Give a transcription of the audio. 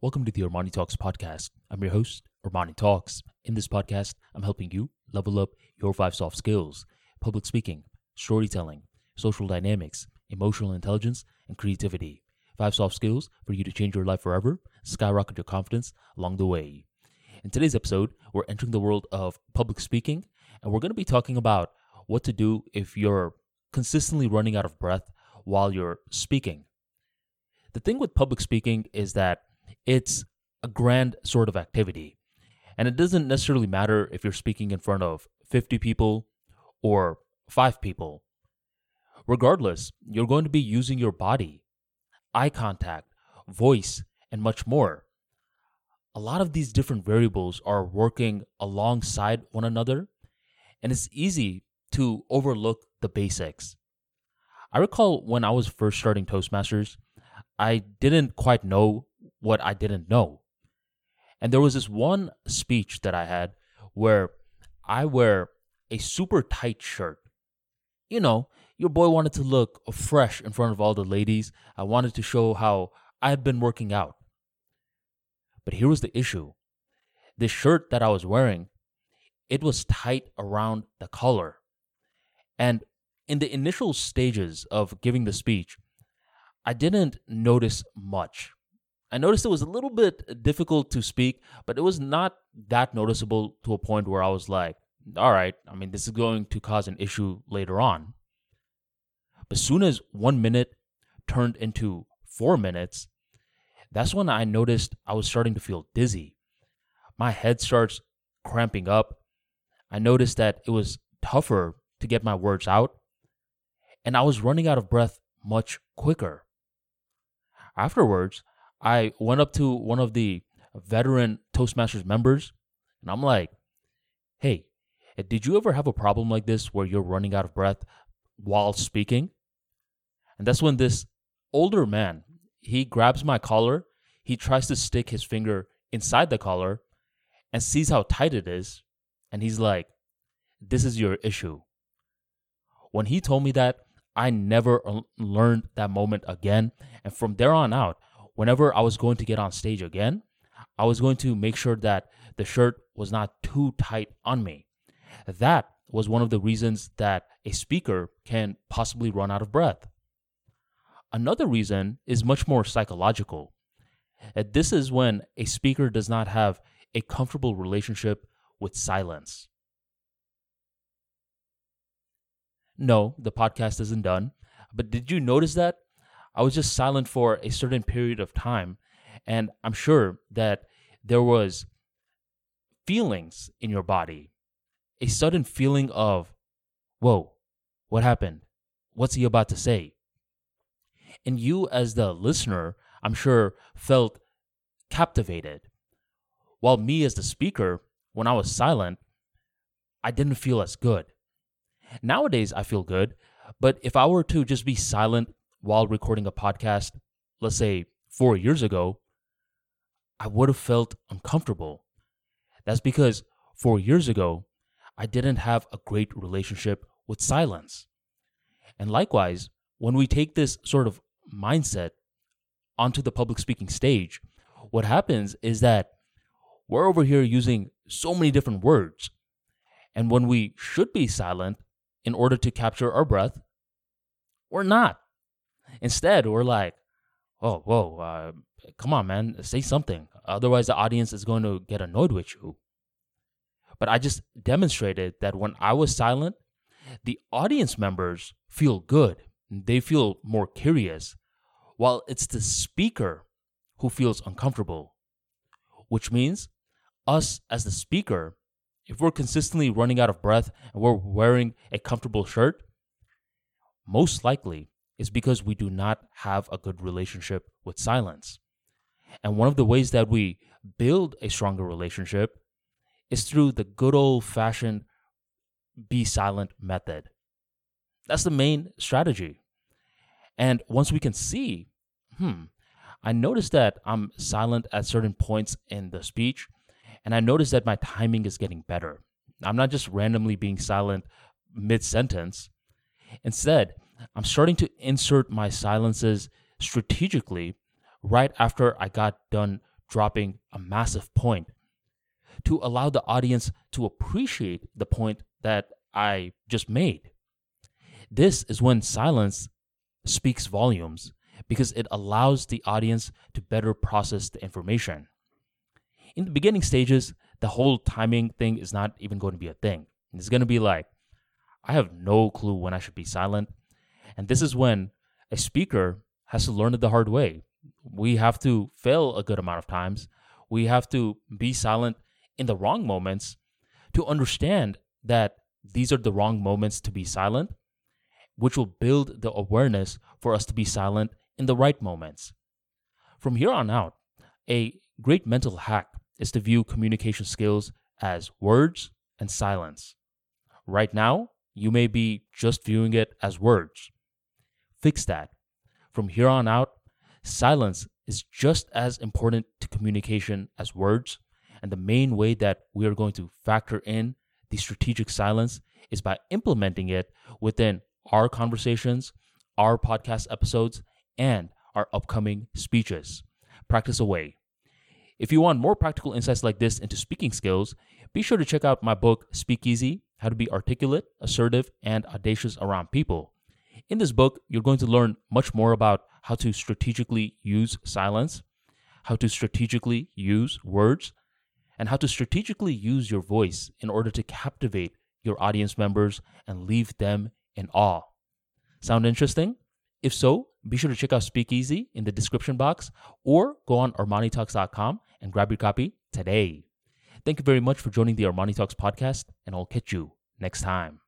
Welcome to the Armani Talks podcast. I'm your host, Armani Talks. In this podcast, I'm helping you level up your 5 soft skills: public speaking, storytelling, social dynamics, emotional intelligence, and creativity. 5 soft skills for you to change your life forever, skyrocket your confidence along the way. In today's episode, we're entering the world of public speaking, and we're going to be talking about what to do if you're consistently running out of breath while you're speaking. The thing with public speaking is that it's a grand sort of activity, and it doesn't necessarily matter if you're speaking in front of 50 people or 5 people. Regardless, you're going to be using your body, eye contact, voice, and much more. A lot of these different variables are working alongside one another, and it's easy to overlook the basics. I recall when I was first starting Toastmasters, I didn't quite know what I didn't know. And there was this one speech that I had where I wear a super tight shirt. You know, your boy wanted to look fresh in front of all the ladies. I wanted to show how I had been working out. But here was the issue. This shirt that I was wearing, it was tight around the collar. And in the initial stages of giving the speech, I didn't notice much. I noticed it was a little bit difficult to speak, but it was not that noticeable to a point where I was like, all right, this is going to cause an issue later on. But as soon as 1 minute turned into 4 minutes, that's when I noticed I was starting to feel dizzy. My head starts cramping up. I noticed that it was tougher to get my words out, and I was running out of breath much quicker. Afterwards, I went up to one of the veteran Toastmasters members, and I'm like, hey, did you ever have a problem like this where you're running out of breath while speaking? And that's when this older man, he grabs my collar, he tries to stick his finger inside the collar and sees how tight it is, and he's like, this is your issue. When he told me that, I never learned that moment again, and from there on out, whenever I was going to get on stage again, I was going to make sure that the shirt was not too tight on me. That was one of the reasons that a speaker can possibly run out of breath. Another reason is much more psychological. This is when a speaker does not have a comfortable relationship with silence. No, the podcast isn't done, but did you notice that? I was just silent for a certain period of time, and I'm sure that there was feelings in your body, a sudden feeling of, whoa, what happened? What's he about to say? And you as the listener, I'm sure, felt captivated. While me as the speaker, when I was silent, I didn't feel as good. Nowadays, I feel good, but if I were to just be silent while recording a podcast, let's say 4 years ago, I would have felt uncomfortable. That's because 4 years ago, I didn't have a great relationship with silence. And likewise, when we take this sort of mindset onto the public speaking stage, what happens is that we're over here using so many different words. And when we should be silent in order to capture our breath, we're not. Instead, we're like, oh, whoa, come on, man, say something. Otherwise, the audience is going to get annoyed with you. But I just demonstrated that when I was silent, the audience members feel good. They feel more curious, while it's the speaker who feels uncomfortable, which means us as the speaker, if we're consistently running out of breath and we're wearing a comfortable shirt, most likely is because we do not have a good relationship with silence. And one of the ways that we build a stronger relationship is through the good old-fashioned be silent method. That's the main strategy. And once we can see, I noticed that I'm silent at certain points in the speech, and I noticed that my timing is getting better. I'm not just randomly being silent mid-sentence. Instead, I'm starting to insert my silences strategically right after I got done dropping a massive point to allow the audience to appreciate the point that I just made. This is when silence speaks volumes because it allows the audience to better process the information. In the beginning stages, the whole timing thing is not even going to be a thing. It's going to be like, I have no clue when I should be silent. And this is when a speaker has to learn it the hard way. We have to fail a good amount of times. We have to be silent in the wrong moments to understand that these are the wrong moments to be silent, which will build the awareness for us to be silent in the right moments. From here on out, a great mental hack is to view communication skills as words and silence. Right now, you may be just viewing it as words. Fix that. From here on out, silence is just as important to communication as words, and the main way that we are going to factor in the strategic silence is by implementing it within our conversations, our podcast episodes, and our upcoming speeches. Practice away. If you want more practical insights like this into speaking skills, be sure to check out my book, Speakeasy, How to Be Articulate, Assertive, and Audacious Around People. In this book, you're going to learn much more about how to strategically use silence, how to strategically use words, and how to strategically use your voice in order to captivate your audience members and leave them in awe. Sound interesting? If so, be sure to check out Speakeasy in the description box or go on ArmaniTalks.com and grab your copy today. Thank you very much for joining the Armani Talks podcast, and I'll catch you next time.